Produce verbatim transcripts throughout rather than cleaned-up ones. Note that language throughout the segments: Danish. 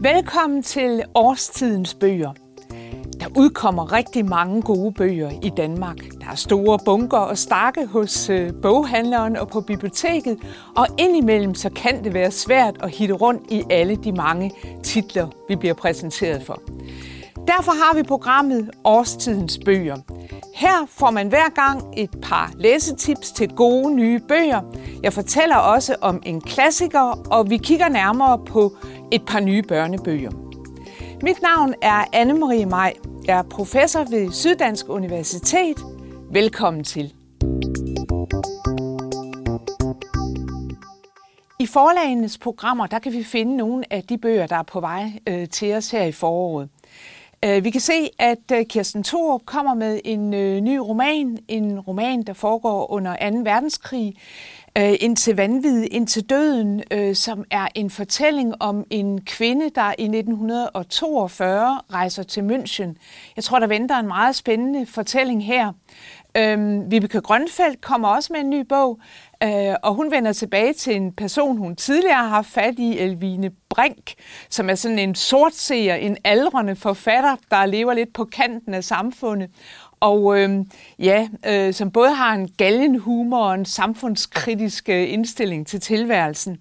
Velkommen til Årstidens Bøger. Der udkommer rigtig mange gode bøger i Danmark. Der er store bunker og stakke hos boghandleren og på biblioteket, og indimellem så kan det være svært at hitte rundt i alle de mange titler, vi bliver præsenteret for. Derfor har vi programmet Årstidens Bøger. Her får man hver gang et par læsetips til gode nye bøger. Jeg fortæller også om en klassiker, og vi kigger nærmere på et par nye børnebøger. Mit navn er Anne-Marie Mai. Jeg er professor ved Syddansk Universitet. Velkommen til. I forlagenes programmer der kan vi finde nogle af de bøger, der er på vej øh, til os her i foråret. Vi kan se, at Kirsten Thorup kommer med en ny roman, en roman, der foregår under anden verdenskrig, Indtil vanvid, indtil døden, som er en fortælling om en kvinde, der i nitten toogfyrre rejser til München. Jeg tror, der venter en meget spændende fortælling her. Vibeke Grønfeldt kommer også med en ny bog, og hun vender tilbage til en person, hun tidligere har haft fat i, Elvine Brink, som er sådan en sortseer, en aldrende forfatter, der lever lidt på kanten af samfundet. Og øh, ja, øh, som både har en galgenhumor og en samfundskritisk øh, indstilling til tilværelsen.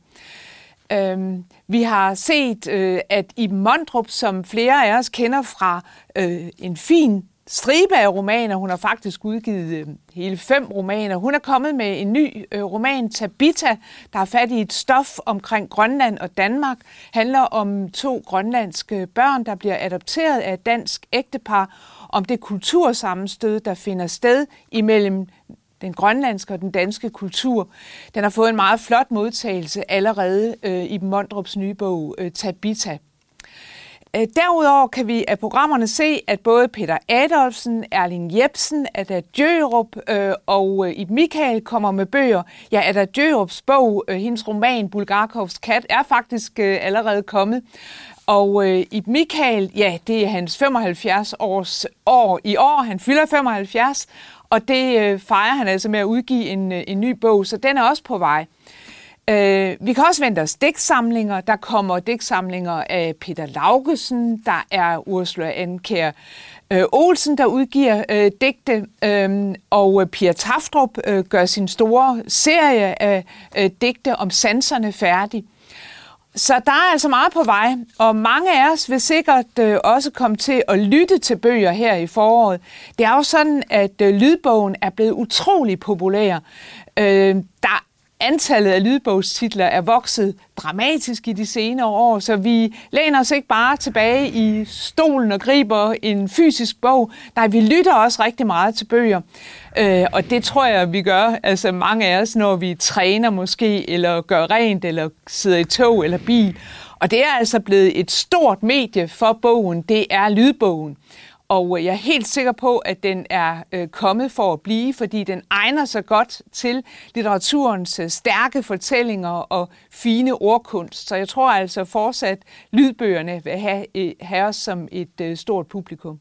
Øh, vi har set, øh, at Iben Mondrup, som flere af os kender fra øh, en fin stribe af romaner, hun har faktisk udgivet øh, hele fem romaner, hun er kommet med en ny øh, roman, Tabita, der har fat i et stof omkring Grønland og Danmark, handler om to grønlandske børn, der bliver adopteret af et dansk ægtepar, om det kultursammenstød, der finder sted imellem den grønlandske og den danske kultur. Den har fået en meget flot modtagelse allerede øh, i Mondrups nye bog, øh, Tabita. Øh, derudover kan vi af programmerne se, at både Peter Adolphsen, Erling Jepsen, Ada Djerup øh, og øh, Ib Michael kommer med bøger. Ja, Ada Djerups bog, øh, hendes roman Bulgarkovs kat, er faktisk øh, allerede kommet. Og øh, Ib Michael, ja, det er hans femoghalvfjerds års år i år. Han fylder femoghalvfjerds, og det øh, fejrer han altså med at udgive en, en ny bog, så den er også på vej. Øh, vi kan også vente os digtsamlinger. Der kommer digtsamlinger af Peter Laugesen, der er Ursula Andkjær Olsen, der udgiver øh, digte, øh, og Pia Tafdrup øh, gør sin store serie af øh, digte om sanserne færdig. Så der er altså meget på vej, og mange af os vil sikkert øh, også komme til at lytte til bøger her i foråret. Det er jo sådan, at øh, lydbogen er blevet utrolig populær. Øh, der antallet af lydbogstitler er vokset dramatisk i de senere år, så vi læner os ikke bare tilbage i stolen og griber en fysisk bog. Nej, vi lytter også rigtig meget til bøger, øh, og det tror jeg, vi gør, altså mange af os, når vi træner måske, eller gør rent, eller sidder i tog eller bil. Og det er altså blevet et stort medie for bogen, det er lydbogen. Og jeg er helt sikker på, at den er øh, kommet for at blive, fordi den egner sig godt til litteraturens øh, stærke fortællinger og fine ordkunst. Så jeg tror altså fortsat, at lydbøgerne vil have, øh, have os som et øh, stort publikum.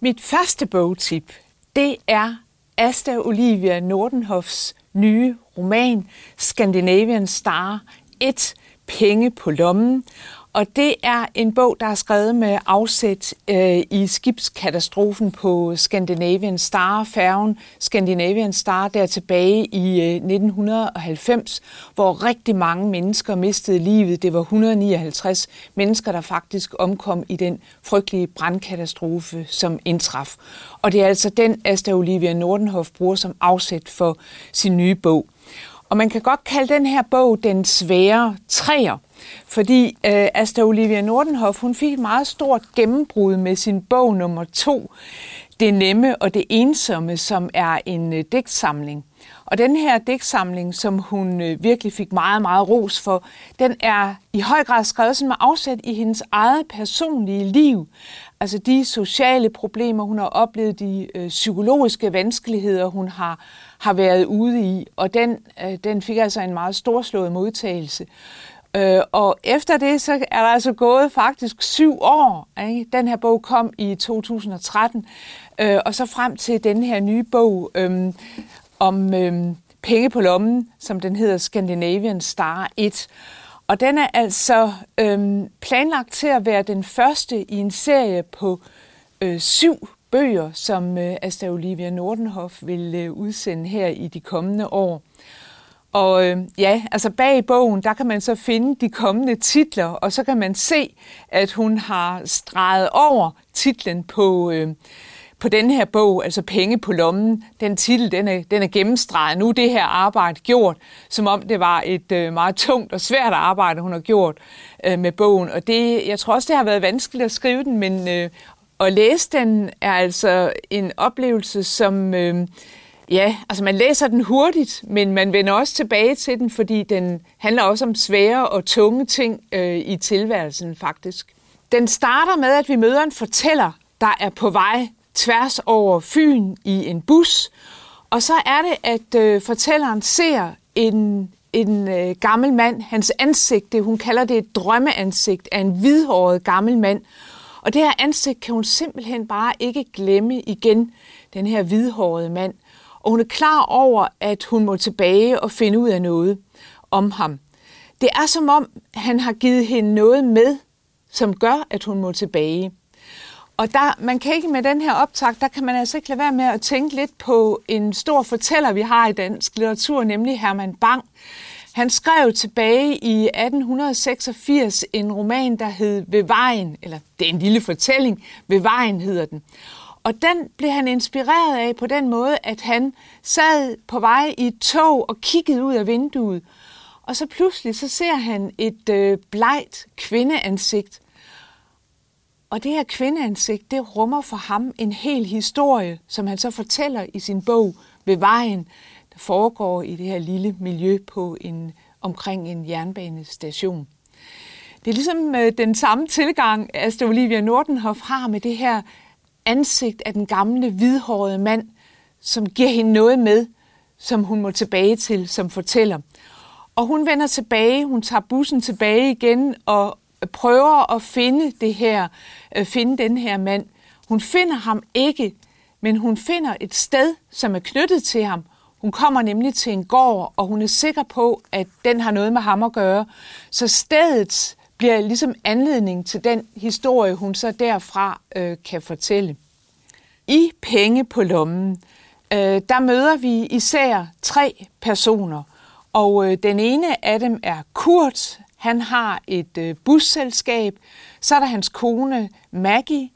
Mit første bogtip, det er Asta Olivia Nordenhoffs nye roman, Scandinavian Star et, Penge på lommen. Og det er en bog, der er skrevet med afsæt øh, i skibskatastrofen på Scandinavian Star, færgen Scandinavian Star, der tilbage i øh, nitten halvfems, hvor rigtig mange mennesker mistede livet. Det var et hundrede og nioghalvtreds mennesker, der faktisk omkom i den frygtelige brandkatastrofe, som indtraf. Og det er altså den, Asta Olivia Nordenhoff bruger som afsæt for sin nye bog. Og man kan godt kalde den her bog den svære træer, fordi øh, Asta Olivia Nordenhoff hun fik et meget stort gennembrud med sin bog nummer to, Det nemme og det ensomme, som er en øh, digtsamling. Og den her digtsamling, som hun øh, virkelig fik meget, meget ros for, den er i høj grad skrevet som afsæt i hendes eget personlige liv. Altså de sociale problemer, hun har oplevet, de øh, psykologiske vanskeligheder, hun har, har været ude i. Og den, øh, den fik altså en meget storslået modtagelse. Øh, og efter det, så er der altså gået faktisk syv år. Ikke? Den her bog kom i to tusind og tretten, øh, og så frem til den her nye bog øh, om øh, Penge på lommen, som den hedder Scandinavian Star et. Og den er altså øhm, planlagt til at være den første i en serie på øh, syv bøger, som øh, Asta Olivia Nordenhoff vil øh, udsende her i de kommende år. Og øh, ja, altså bag i bogen, der kan man så finde de kommende titler, og så kan man se, at hun har streget over titlen på, øh, på den her bog, altså Penge på lommen. Den titel, den er, den er gennemstreget. Nu er det her arbejde gjort, som om det var et øh, meget tungt og svært arbejde, hun har gjort øh, med bogen. Og det, jeg tror også, det har været vanskeligt at skrive den, men øh, at læse den er altså en oplevelse, som... Øh, Ja, altså man læser den hurtigt, men man vender også tilbage til den, fordi den handler også om svære og tunge ting øh, i tilværelsen faktisk. Den starter med, at vi møder en fortæller, der er på vej tværs over Fyn i en bus. Og så er det, at øh, fortælleren ser en, en øh, gammel mand, hans ansigt, det, hun kalder det et drømmeansigt af en hvidhåret gammel mand. Og det her ansigt kan hun simpelthen bare ikke glemme igen, den her hvidhårede mand. Og hun er klar over, at hun må tilbage og finde ud af noget om ham. Det er som om, han har givet hende noget med, som gør, at hun må tilbage. Og der, man kan ikke med den her optakt, der kan man altså ikke lade være med at tænke lidt på en stor fortæller, vi har i dansk litteratur, nemlig Herman Bang. Han skrev tilbage i atten seksogfirs en roman, der hed Ved vejen, eller det er en lille fortælling, Ved vejen hedder den. Og den blev han inspireret af på den måde, at han sad på vej i et tog og kiggede ud af vinduet. Og så pludselig så ser han et øh, blegt kvindeansigt. Og det her kvindeansigt, det rummer for ham en hel historie, som han så fortæller i sin bog Ved vejen, der foregår i det her lille miljø på en, omkring en jernbanestation. Det er ligesom øh, den samme tilgang, Asta Olivia Nordenhoff har med det her ansigt af den gamle, hvidhårede mand, som giver hende noget med, som hun må tilbage til, som fortæller. Og hun vender tilbage, hun tager bussen tilbage igen og prøver at finde det her, finde den her mand. Hun finder ham ikke, men hun finder et sted, som er knyttet til ham. Hun kommer nemlig til en gård, og hun er sikker på, at den har noget med ham at gøre. Så stedet bliver ligesom anledning til den historie, hun så derfra øh, kan fortælle. I Penge på lommen, øh, der møder vi især tre personer, og øh, den ene af dem er Kurt. Han har et øh, busselskab, så er der hans kone Maggie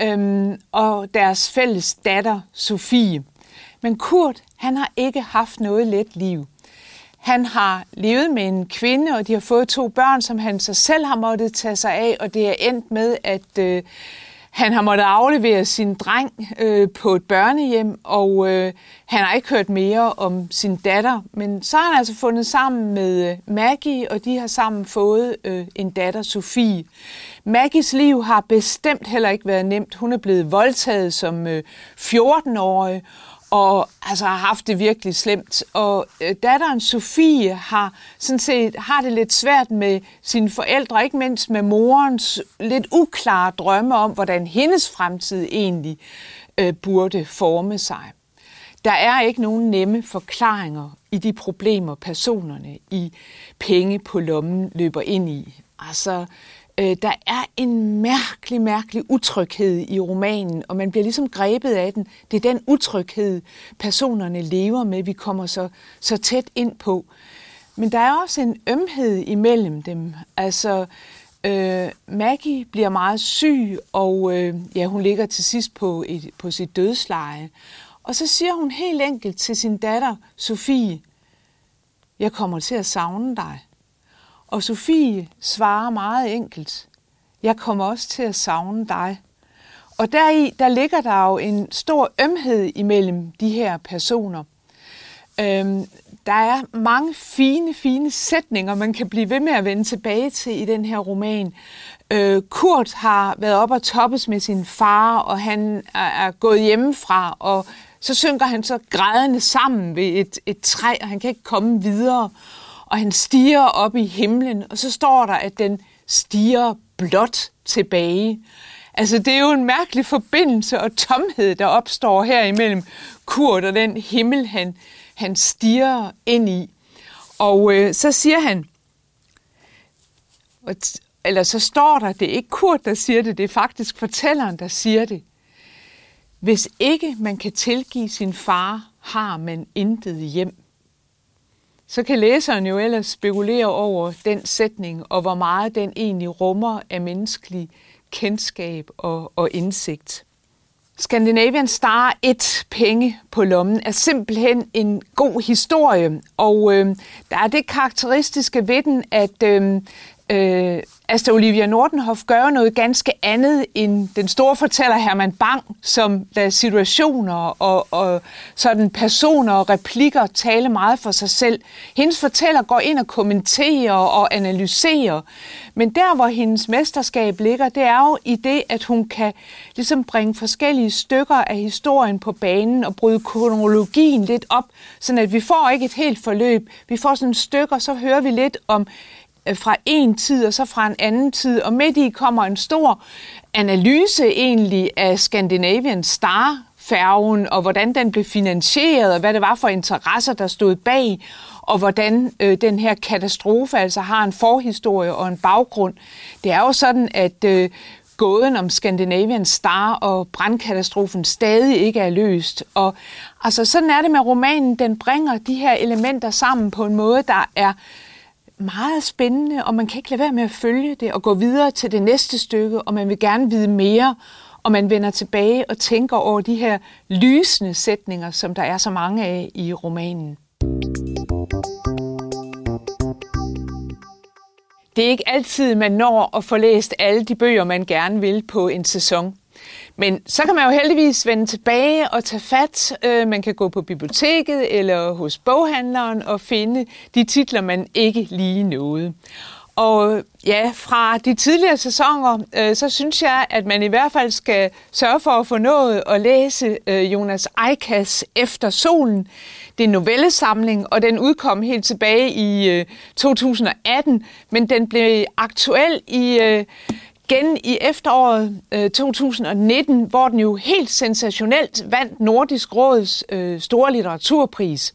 øh, og deres fælles datter Sofie. Men Kurt, han har ikke haft noget let liv. Han har levet med en kvinde, og de har fået to børn, som han sig selv har måttet tage sig af, og det er endt med, at øh, han har måttet aflevere sin dreng øh, på et børnehjem, og øh, han har ikke hørt mere om sin datter. Men så har han altså fundet sammen med øh, Maggie, og de har sammen fået øh, en datter, Sofie. Maggies liv har bestemt heller ikke været nemt. Hun er blevet voldtaget som øh, fjorten-årig, og altså har haft det virkelig slemt. Og datteren Sofie har sådan set har det lidt svært med sine forældre, ikke mindst med morens lidt uklare drømme om, hvordan hendes fremtid egentlig øh, burde forme sig. Der er ikke nogen nemme forklaringer i de problemer, personerne i Penge på lommen løber ind i. Altså, øh, der er en mærkelig, mærkelig utryghed i romanen, og man bliver ligesom grebet af den. Det er den utryghed, personerne lever med, vi kommer så, så tæt ind på. Men der er også en ømhed imellem dem. Altså, øh, Maggie bliver meget syg, og øh, ja, hun ligger til sidst på, et, på sit dødsleje. Og så siger hun helt enkelt til sin datter, Sofie, jeg kommer til at savne dig. Og Sofie svarer meget enkelt, jeg kommer også til at savne dig. Og deri, der ligger der jo en stor ømhed imellem de her personer. Øhm, der er mange fine, fine sætninger, man kan blive ved med at vende tilbage til i den her roman. Øh, Kurt har været op og toppes med sin far, og han er, er gået hjemmefra, og så synker han så grædende sammen ved et, et træ, og han kan ikke komme videre. Og han stiger op i himlen, og så står der, at den stiger blot tilbage. Altså, det er jo en mærkelig forbindelse og tomhed, der opstår her imellem Kurt og den himmel, han, han stirrer ind i. Og øh, så siger han, eller så står der, det er ikke Kurt, der siger det, det er faktisk fortælleren, der siger det. Hvis ikke man kan tilgive sin far, har man intet hjem. Så kan læseren jo ellers spekulere over den sætning, og hvor meget den egentlig rummer af menneskelig kendskab og, og indsigt. Scandinavian Star, et penge på lommen, er simpelthen en god historie, og øh, der er det karakteristiske ved den, at øh, øh, Asta Olivia Nordenhoff gør noget ganske andet end den store fortæller Herman Bang, som lader situationer og, og sådan personer og replikker tale meget for sig selv. Hendes fortæller går ind og kommenterer og analyserer, men der, hvor hendes mesterskab ligger, det er jo i det, at hun kan ligesom bringe forskellige stykker af historien på banen og bryde kronologien lidt op, sådan at vi får ikke et helt forløb. Vi får sådan stykker, så hører vi lidt om fra en tid og så fra en anden tid, og midt i kommer en stor analyse egentlig af Scandinavian Star-færgen, og hvordan den blev finansieret, og hvad det var for interesser, der stod bag, og hvordan øh, den her katastrofe altså har en forhistorie og en baggrund. Det er jo sådan, at øh, gåden om Scandinavian Star og brandkatastrofen stadig ikke er løst, og altså sådan er det med romanen, den bringer de her elementer sammen på en måde, der er meget spændende, og man kan ikke lade være med at følge det og gå videre til det næste stykke, og man vil gerne vide mere, og man vender tilbage og tænker over de her lysende sætninger, som der er så mange af i romanen. Det er ikke altid, man når at få læst alle de bøger, man gerne vil på en sæson. Men så kan man jo heldigvis vende tilbage og tage fat. Man kan gå på biblioteket eller hos boghandleren og finde de titler, man ikke lige nåede. Og ja, fra de tidligere sæsoner, så synes jeg, at man i hvert fald skal sørge for at få nået at læse Jonas Eikas Efter solen. Det er en novellesamling, og den udkom helt tilbage i to tusind og atten, men den blev aktuel i... igen i efteråret øh, to tusind og nitten, hvor den jo helt sensationelt vandt Nordisk Rådets øh, store litteraturpris.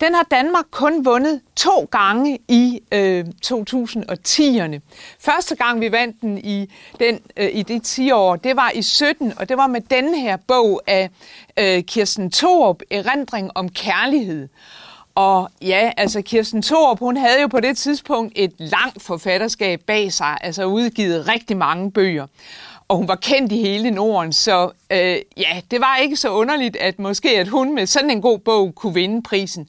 Den har Danmark kun vundet to gange i øh, to tusind og tierne. Første gang vi vandt den i, den, øh, i det ti år, det var i sytten, og det var med denne her bog af øh, Kirsten Thorup, Erindring om kærlighed. Og ja, altså Kirsten Thorup, hun havde jo på det tidspunkt et langt forfatterskab bag sig, altså udgivet rigtig mange bøger. Og hun var kendt i hele Norden, så øh, ja, det var ikke så underligt, at måske at hun med sådan en god bog kunne vinde prisen.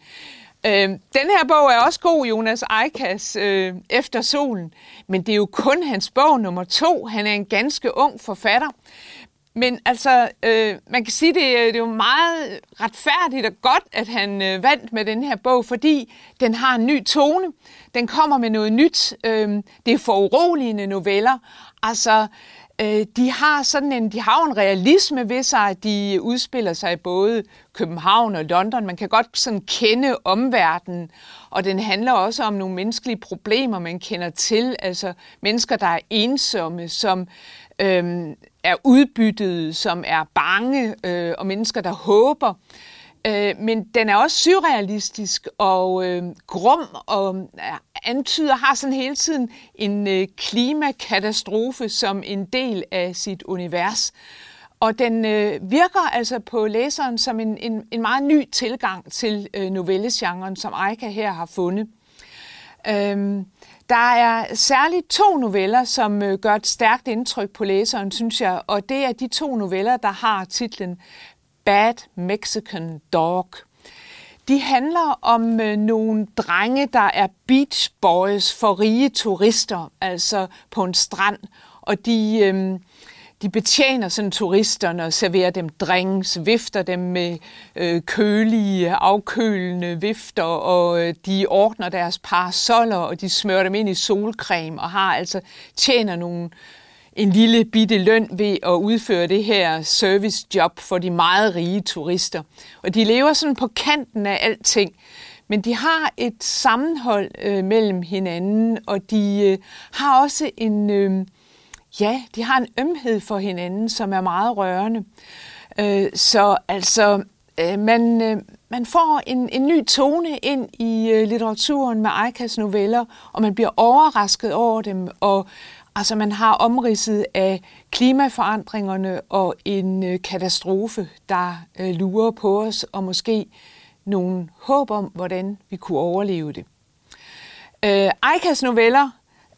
Øh, den her bog er også god, Jonas Eikas øh, Efter solen, men det er jo kun hans bog nummer to. Han er en ganske ung forfatter. Men altså, øh, man kan sige, det, det er jo meget retfærdigt og godt, at han øh, vandt med den her bog, fordi den har en ny tone. Den kommer med noget nyt. Øh, det er foruroligende noveller. Altså, øh, de har sådan en, de har en realisme ved sig. De udspiller sig i både København og London. Man kan godt sådan kende omverdenen. Og den handler også om nogle menneskelige problemer, man kender til. Altså, mennesker, der er ensomme, som... Øh, er udbyttede, som er bange øh, og mennesker, der håber. Øh, men den er også surrealistisk og øh, grum og øh, antyder, har sådan hele tiden en øh, klimakatastrofe som en del af sit univers. Og den øh, virker altså på læseren som en, en, en meget ny tilgang til øh, novellegenren, som Eika her har fundet. Øh, Der er særligt to noveller, som gør et stærkt indtryk på læseren, synes jeg, og det er de to noveller, der har titlen Bad Mexican Dog. De handler om nogle drenge, der er beach boys for rige turister, altså på en strand, og de... Øh, De betjener sådan turisterne og serverer dem drinks, vifter dem med øh, kølige, afkølende vifter, og øh, de ordner deres parasoller, og de smører dem ind i solcreme, og har altså tjener nogle, en lille bitte løn ved at udføre det her servicejob for de meget rige turister. Og de lever sådan på kanten af alting. Men de har et sammenhold øh, mellem hinanden, og de øh, har også en... Øh, Ja, de har en ømhed for hinanden, som er meget rørende. Så altså, Man, man får en, en ny tone ind i litteraturen med Eikas noveller, og man bliver overrasket over dem, og altså, man har omridset af klimaforandringerne og en katastrofe, der lurer på os, og måske nogle håb om, hvordan vi kunne overleve det. Eikas noveller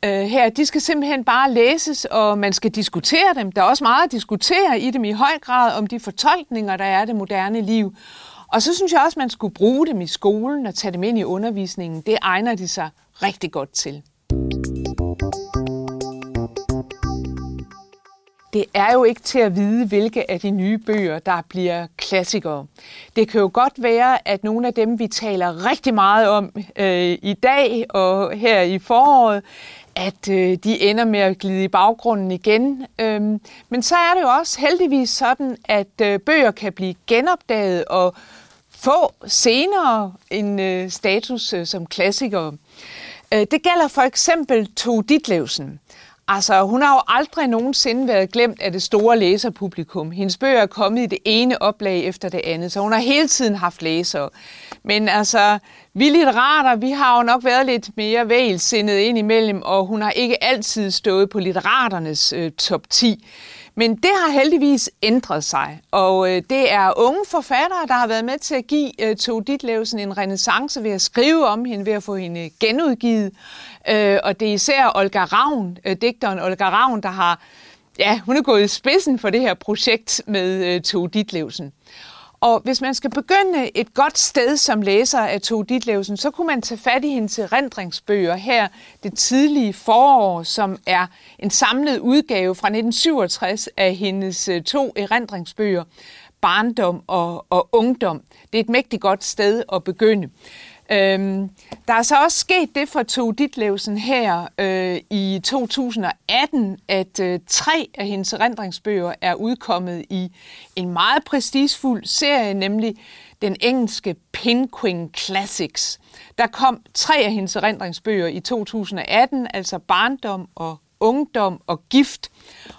her, de skal simpelthen bare læses, og man skal diskutere dem. Der er også meget at diskutere i dem i høj grad om de fortolkninger, der er det moderne liv. Og så synes jeg også, man skulle bruge dem i skolen og tage dem ind i undervisningen. Det egner de sig rigtig godt til. Det er jo ikke til at vide, hvilke af de nye bøger, der bliver klassikere. Det kan jo godt være, at nogle af dem, vi taler rigtig meget om øh, i dag og her i foråret, at øh, de ender med at glide i baggrunden igen. Øhm, men så er det jo også heldigvis sådan, at øh, bøger kan blive genopdaget og få senere en øh, status øh, som klassikere. Øh, det gælder for eksempel Tove Ditlevsen. Altså, hun har jo aldrig nogensinde været glemt af det store læserpublikum. Hendes bøger er kommet i det ene oplag efter det andet, så hun har hele tiden haft læsere. Men altså, vi litterater, vi har jo nok været lidt mere vægelsindet indimellem, og hun har ikke altid stået på litteraternes øh, top ti. Men det har heldigvis ændret sig, og øh, det er unge forfattere, der har været med til at give øh, Tove Ditlevsen en renæssance ved at skrive om hende, ved at få hende genudgivet. Øh, og det er især Olga Ravn, øh, digteren Olga Ravn, der har, ja, hun er gået i spidsen for det her projekt med øh, Tove Ditlevsen. Og hvis man skal begynde et godt sted som læser af Tove Ditlevsen, så kunne man tage fat i hendes erindringsbøger her, Det tidlige forår, som er en samlet udgave fra nitten syvogtres af hendes to erindringsbøger, Barndom og, og Ungdom. Det er et mægtigt godt sted at begynde. Øhm, der er så også sket det for Tove Ditlevsen her øh, i to tusind og atten, at øh, tre af hendes erindringsbøger er udkommet i en meget prestigefuld serie, nemlig den engelske Penguin Classics. Der kom tre af hendes erindringsbøger i to tusind og atten, altså Barndom og Ungdom og Gift.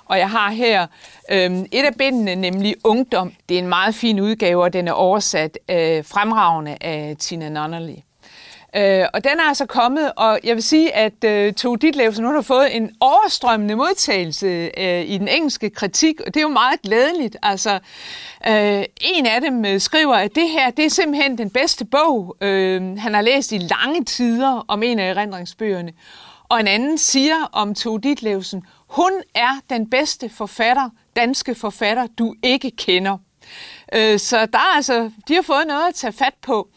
Og jeg har her øh, et af bindene, nemlig Ungdom. Det er en meget fin udgave, og den er oversat øh, fremragende af Tina Nonnerly. Øh, og den er altså kommet, og jeg vil sige, at øh, Tove Ditlevsen har fået en overstrømmende modtagelse øh, i den engelske kritik, og det er jo meget glædeligt. Altså, øh, en af dem øh, skriver, at det her det er simpelthen den bedste bog, øh, han har læst i lange tider om en af erindringsbøgerne. Og en anden siger om Tove Ditlevsen, hun er den bedste forfatter, danske forfatter, du ikke kender. Så der er altså, de har fået noget at tage fat på.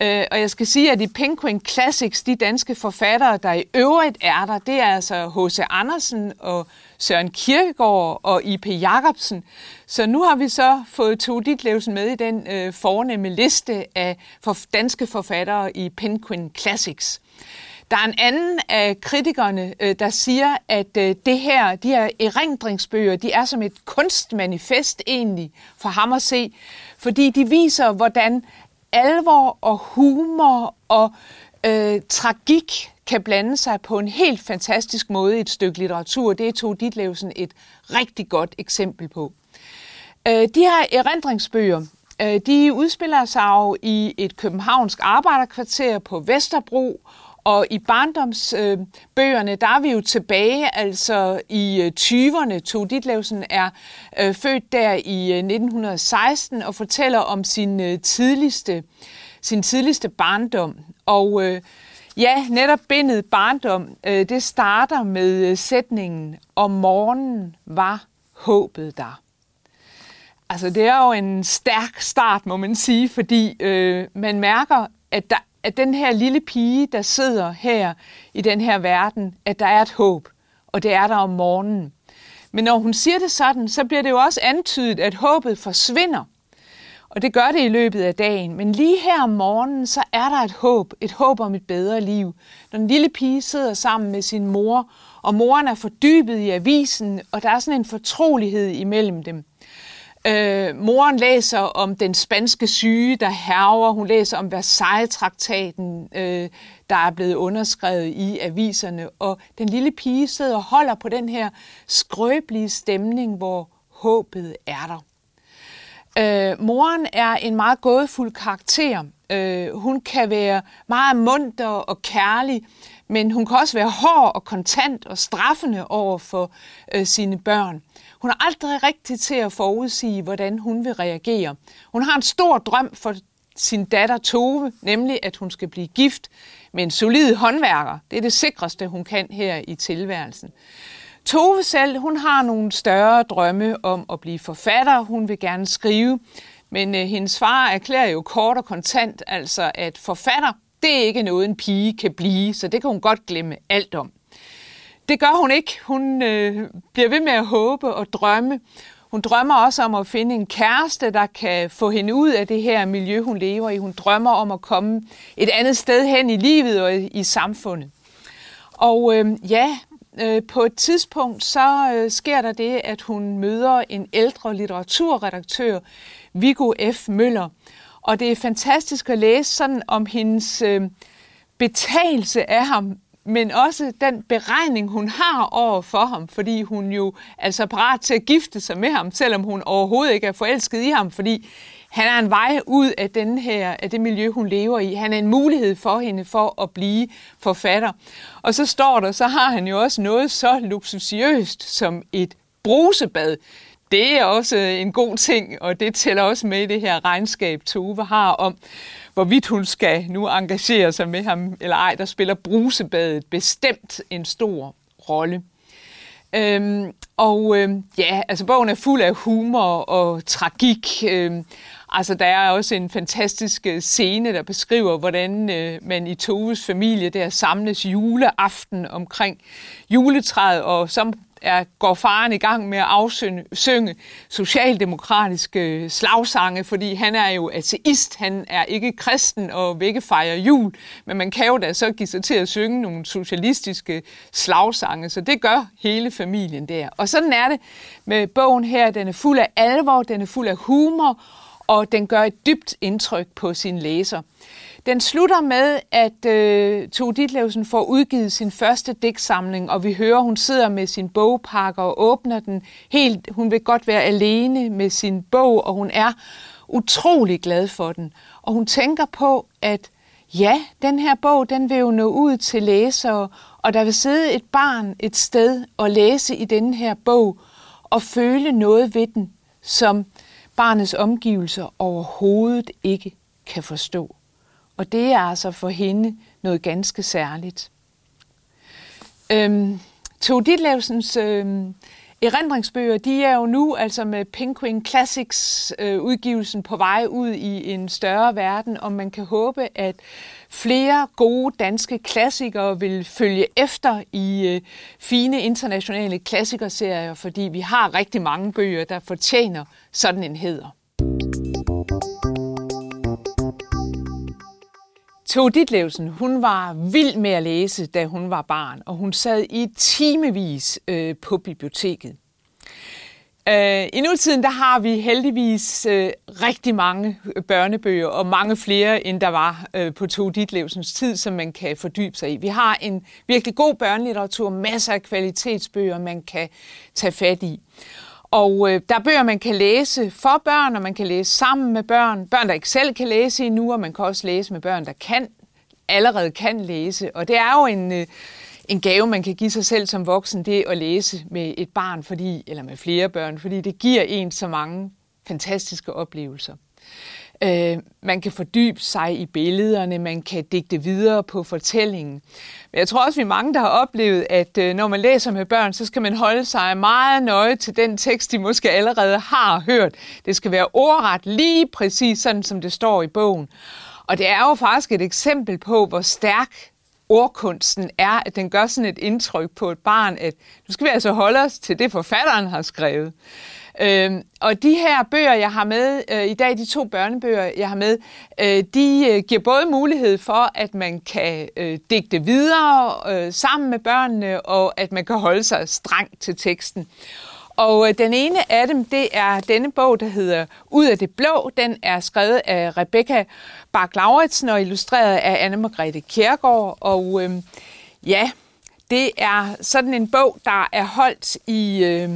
Og jeg skal sige, at i Penguin Classics, de danske forfattere, der i øvrigt er der, det er altså H C. Andersen og Søren Kierkegaard og I P. Jacobsen. Så nu har vi så fået Tove Ditlevsen med i den fornemme liste af danske forfattere i Penguin Classics. Der er en anden af kritikerne, der siger, at det her, de her erindringsbøger, de er som et kunstmanifest egentlig for ham at se, fordi de viser, hvordan alvor og humor og øh, tragik kan blande sig på en helt fantastisk måde i et stykke litteratur. Det er Tove Ditlevsen et rigtig godt eksempel på. Øh, de her erindringsbøger, øh, de udspiller sig jo i et københavnsk arbejderkvarter på Vesterbro. Og i barndomsbøgerne, øh, der er vi jo tilbage, altså i øh, tyverne. Tove Ditlevsen er øh, født der i øh, nitten seksten og fortæller om sin, øh, tidligste, sin tidligste barndom. Og øh, ja, netop bindet barndom, øh, det starter med øh, sætningen, om morgenen var håbet der. Altså det er jo en stærk start, må man sige, fordi øh, man mærker, at der at den her lille pige, der sidder her i den her verden, at der er et håb, og det er der om morgenen. Men når hun siger det sådan, så bliver det jo også antydet, at håbet forsvinder. Og det gør det i løbet af dagen. Men lige her om morgenen, så er der et håb, et håb om et bedre liv. Når den lille pige sidder sammen med sin mor, og moren er fordybet i avisen, og der er sådan en fortrolighed imellem dem. Øh, moren læser om den spanske syge, der hærger. Hun læser om Versailles-traktaten, øh, der er blevet underskrevet i aviserne. Og den lille pige sidder og holder på den her skrøbelige stemning, hvor håbet er der. Øh, moren er en meget gådefuld karakter. Øh, hun kan være meget munter og kærlig, men hun kan også være hård og kontant og straffende over for øh, sine børn. Hun er aldrig rigtig til at forudsige, hvordan hun vil reagere. Hun har en stor drøm for sin datter Tove, nemlig at hun skal blive gift med en solid håndværker. Det er det sikreste, hun kan her i tilværelsen. Tove selv, hun har nogle større drømme om at blive forfatter. Hun vil gerne skrive, men øh, hendes far erklærer jo kort og kontant, altså at forfatter, det er ikke noget, en pige kan blive, så det kan hun godt glemme alt om. Det gør hun ikke. Hun øh, bliver ved med at håbe og drømme. Hun drømmer også om at finde en kæreste, der kan få hende ud af det her miljø, hun lever i. Hun drømmer om at komme et andet sted hen i livet og i, i samfundet. Og øh, ja, øh, på et tidspunkt så øh, sker der det, at hun møder en ældre litteraturredaktør, Viggo F. Møller. Og det er fantastisk at læse sådan om hendes øh, betagelse af ham, men også den beregning, hun har over for ham, fordi hun jo altså er parat til at gifte sig med ham, selvom hun overhovedet ikke er forelsket i ham, fordi han er en vej ud af, den her, af det miljø, hun lever i. Han er en mulighed for hende for at blive forfatter. Og så står der, så har han jo også noget så luksuriøst som et brusebad. Det er også en god ting, og det tæller også med i det her regnskab, Tove har om, hvorvidt hun skal nu engagere sig med ham eller ej. Der spiller brusebadet bestemt en stor rolle. Øhm, og øhm, ja, altså bogen er fuld af humor og tragik. Øhm, altså der er også en fantastisk scene, der beskriver, hvordan øh, man i Toves familie der samles juleaften omkring juletræet, og som Er, går faren i gang med at afsynge socialdemokratiske slagsange, fordi han er jo ateist, han er ikke kristen og vil ikke fejre jul, men man kan jo da så give sig til at synge nogle socialistiske slagsange, så det gør hele familien der. Og sådan er det med bogen her, den er fuld af alvor, den er fuld af humor, og den gør et dybt indtryk på sin læser. Den slutter med, at øh, Tove Ditlevsen får udgivet sin første digtsamling, og vi hører, hun sidder med sin bogpakke og åbner den helt. Hun vil godt være alene med sin bog, og hun er utrolig glad for den. Og hun tænker på, at ja, den her bog, den vil jo nå ud til læsere, og der vil sidde et barn et sted og læse i den her bog og føle noget ved den, som barnets omgivelser overhovedet ikke kan forstå. Og det er altså for hende noget ganske særligt. Øhm, Tove Ditlevsens øhm, erindringsbøger, de er jo nu altså med Penguin Classics øh, udgivelsen på vej ud i en større verden, og man kan håbe, at flere gode danske klassikere vil følge efter i øh, fine internationale klassikerserier, fordi vi har rigtig mange bøger, der fortjener sådan en hæder. Tove Ditlevsen, hun var vild med at læse, da hun var barn, og hun sad i timevis øh, på biblioteket. Øh, I nutiden der har vi heldigvis øh, rigtig mange børnebøger, og mange flere, end der var øh, på Tove Ditlevsens tid, som man kan fordybe sig i. Vi har en virkelig god børnelitteratur, masser af kvalitetsbøger, man kan tage fat i. Og øh, der er bøger, man kan læse for børn, og man kan læse sammen med børn. Børn, der ikke selv kan læse endnu, og man kan også læse med børn, der kan, allerede kan læse. Og det er jo en, øh, en gave, man kan give sig selv som voksen, det at læse med et barn, fordi, eller med flere børn, fordi det giver en så mange fantastiske oplevelser. Øh, man kan fordybe sig i billederne, man kan digte videre på fortællingen. Men jeg tror også, vi er mange, der har oplevet, at øh, når man læser med børn, så skal man holde sig meget nøje til den tekst, de måske allerede har hørt. Det skal være ordret lige præcis sådan, som det står i bogen. Og det er jo faktisk et eksempel på, hvor stærk ordkunsten er, at den gør sådan et indtryk på et barn, at nu skal vi altså holde os til det, forfatteren har skrevet. Øhm, og de her bøger, jeg har med øh, i dag, de to børnebøger, jeg har med, øh, de øh, giver både mulighed for, at man kan øh, digte videre øh, sammen med børnene, og at man kan holde sig strengt til teksten. Og øh, den ene af dem, det er denne bog, der hedder Ud af det blå. Den er skrevet af Rebecca Bach-Lauritsen og illustreret af Anne-Margrethe Kjærgaard. Og øh, ja, det er sådan en bog, der er holdt i... Øh,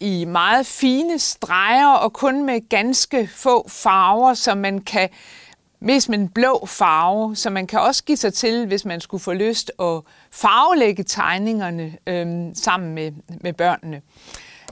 i meget fine streger og kun med ganske få farver, så man kan, mest med en blå farve, så man kan også give sig til, hvis man skulle få lyst at farvelægge tegningerne øh, sammen med, med børnene.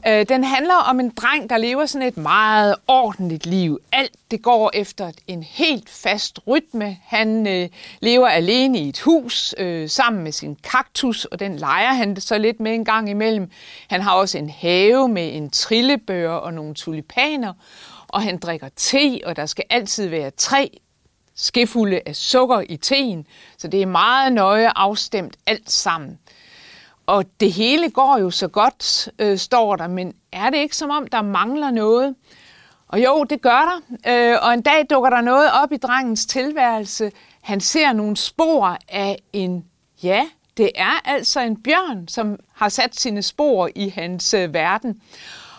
Den handler om en dreng, der lever sådan et meget ordentligt liv. Alt det går efter en helt fast rytme. Han øh, lever alene i et hus øh, sammen med sin kaktus, og den leger han så lidt med en gang imellem. Han har også en have med en trillebør og nogle tulipaner, og han drikker te, og der skal altid være tre skefulde af sukker i teen, så det er meget nøje afstemt alt sammen. Og det hele går jo så godt, øh, står der, men er det ikke som om, der mangler noget? Og jo, det gør der. Øh, og en dag dukker der noget op i drengens tilværelse. Han ser nogle spor af en, ja, det er altså en bjørn, som har sat sine spor i hans øh, verden.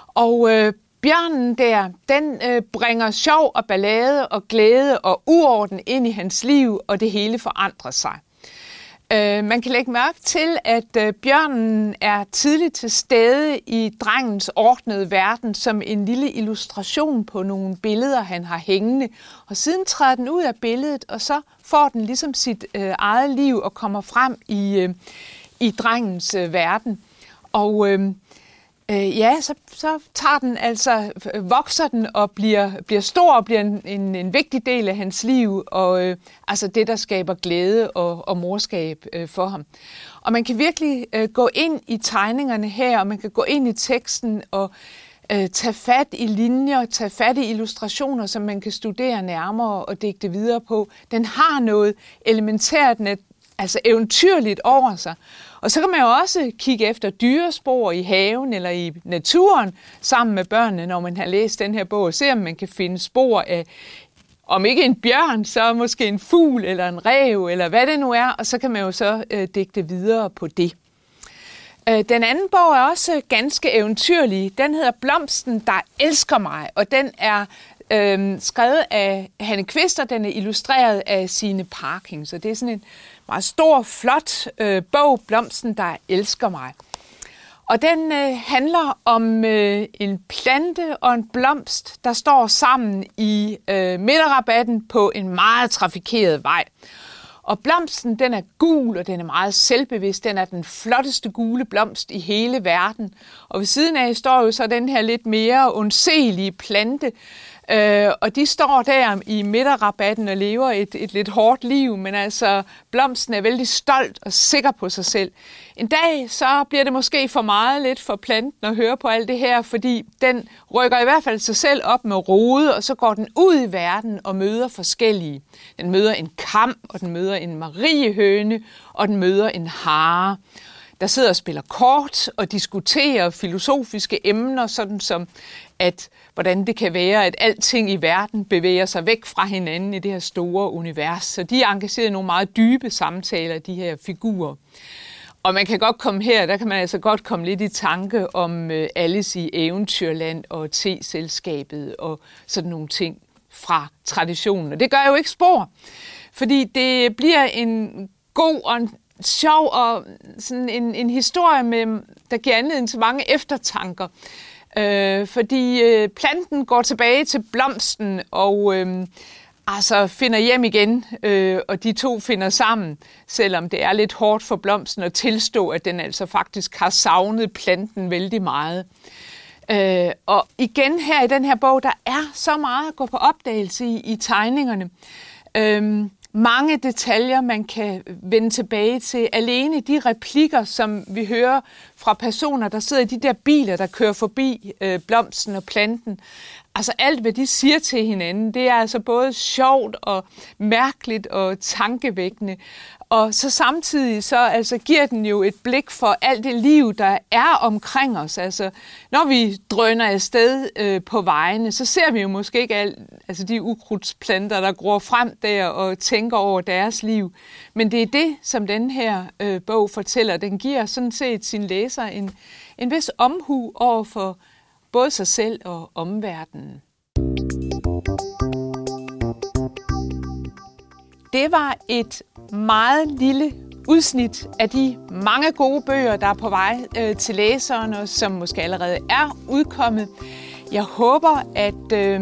Og øh, bjørnen der, den øh, bringer sjov og ballade og glæde og uorden ind i hans liv, og det hele forandrer sig. Man kan lægge mærke til, at bjørnen er tidligt til stede i drengens ordnede verden som en lille illustration på nogle billeder, han har hængende. Og siden træder den ud af billedet, og så får den ligesom sit øh, eget liv og kommer frem i, øh, i drengens øh, verden. Og øh, øh, ja, så, så tager den altså, vokser den og bliver, bliver stor og bliver en, en, en vigtig del af hans liv, og øh, altså det, der skaber glæde og, og morskab øh, for ham. Og man kan virkelig øh, gå ind i tegningerne her, og man kan gå ind i teksten og øh, tage fat i linjer, tage fat i illustrationer, som man kan studere nærmere og digte videre på. Den har noget elementært net, altså eventyrligt over sig. Og så kan man jo også kigge efter dyrespor i haven eller i naturen sammen med børnene, når man har læst den her bog, og se, om man kan finde spor af, om ikke en bjørn, så måske en fugl eller en ræv, eller hvad det nu er, og så kan man jo så øh, digte videre på det. Øh, den anden bog er også ganske eventyrlig. Den hedder Blomsten, der elsker mig, og den er øh, skrevet af Hanne Kvister, den er illustreret af Signe Parking, så det er sådan en meget stor, flot øh, bog, Blomsten, der elsker mig. Og den øh, handler om øh, en plante og en blomst, der står sammen i øh, midterrabatten på en meget trafikeret vej. Og blomsten, den er gul, og den er meget selvbevidst. Den er den flotteste gule blomst i hele verden. Og ved siden af står jo så den her lidt mere ondselige plante. Øh, og de står der i midterrabatten og lever et, et lidt hårdt liv, men altså blomsten er vældig stolt og sikker på sig selv. En dag så bliver det måske for meget lidt for planten at høre på alt det her, fordi den rykker i hvert fald sig selv op med rode, og så går den ud i verden og møder forskellige. Den møder en kam, og den møder en mariehøne, og den møder en hare. Der sidder og spiller kort og diskuterer filosofiske emner, sådan som at hvordan det kan være, at alting i verden bevæger sig væk fra hinanden i det her store univers. Så de er engageret i nogle meget dybe samtaler, de her figurer. Og man kan godt komme her, der kan man altså godt komme lidt i tanke om Alice i Eventyrland og T-selskabet og sådan nogle ting fra traditionen. Og det gør jo ikke spor, fordi det bliver en god og en sjov og sådan en, en historie, med, der giver anledning til mange eftertanker. Øh, fordi øh, planten går tilbage til blomsten og øh, altså finder hjem igen, øh, og de to finder sammen, selvom det er lidt hårdt for blomsten at tilstå, at den altså faktisk har savnet planten vældig meget. Øh, og igen her i den her bog, der er så meget at gå på opdagelse i, i tegningerne. Øh, Mange detaljer, man kan vende tilbage til. Alene de replikker, som vi hører fra personer, der sidder i de der biler, der kører forbi øh, blomsten og planten. Altså alt, hvad de siger til hinanden, det er altså både sjovt og mærkeligt og tankevækkende. Og så samtidig så altså, giver den jo et blik for alt det liv, der er omkring os. Altså, når vi drøner afsted øh, på vejene, så ser vi jo måske ikke alt, altså de ukrudtsplanter, der gror frem der og tænker over deres liv. Men det er det, som den her øh, bog fortæller. Den giver sådan set sin læser en, en vis omhu over for både sig selv og omverdenen. Det var et meget lille udsnit af de mange gode bøger, der er på vej øh, til læserne, som måske allerede er udkommet. Jeg håber, at øh,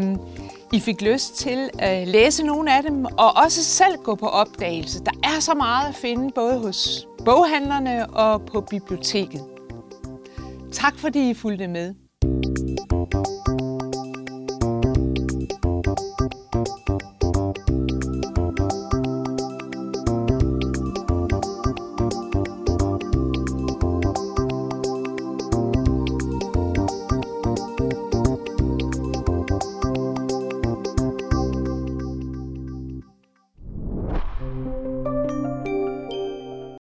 I fik lyst til at læse nogle af dem, og også selv gå på opdagelse. Der er så meget at finde, både hos boghandlerne og på biblioteket. Tak fordi I fulgte med.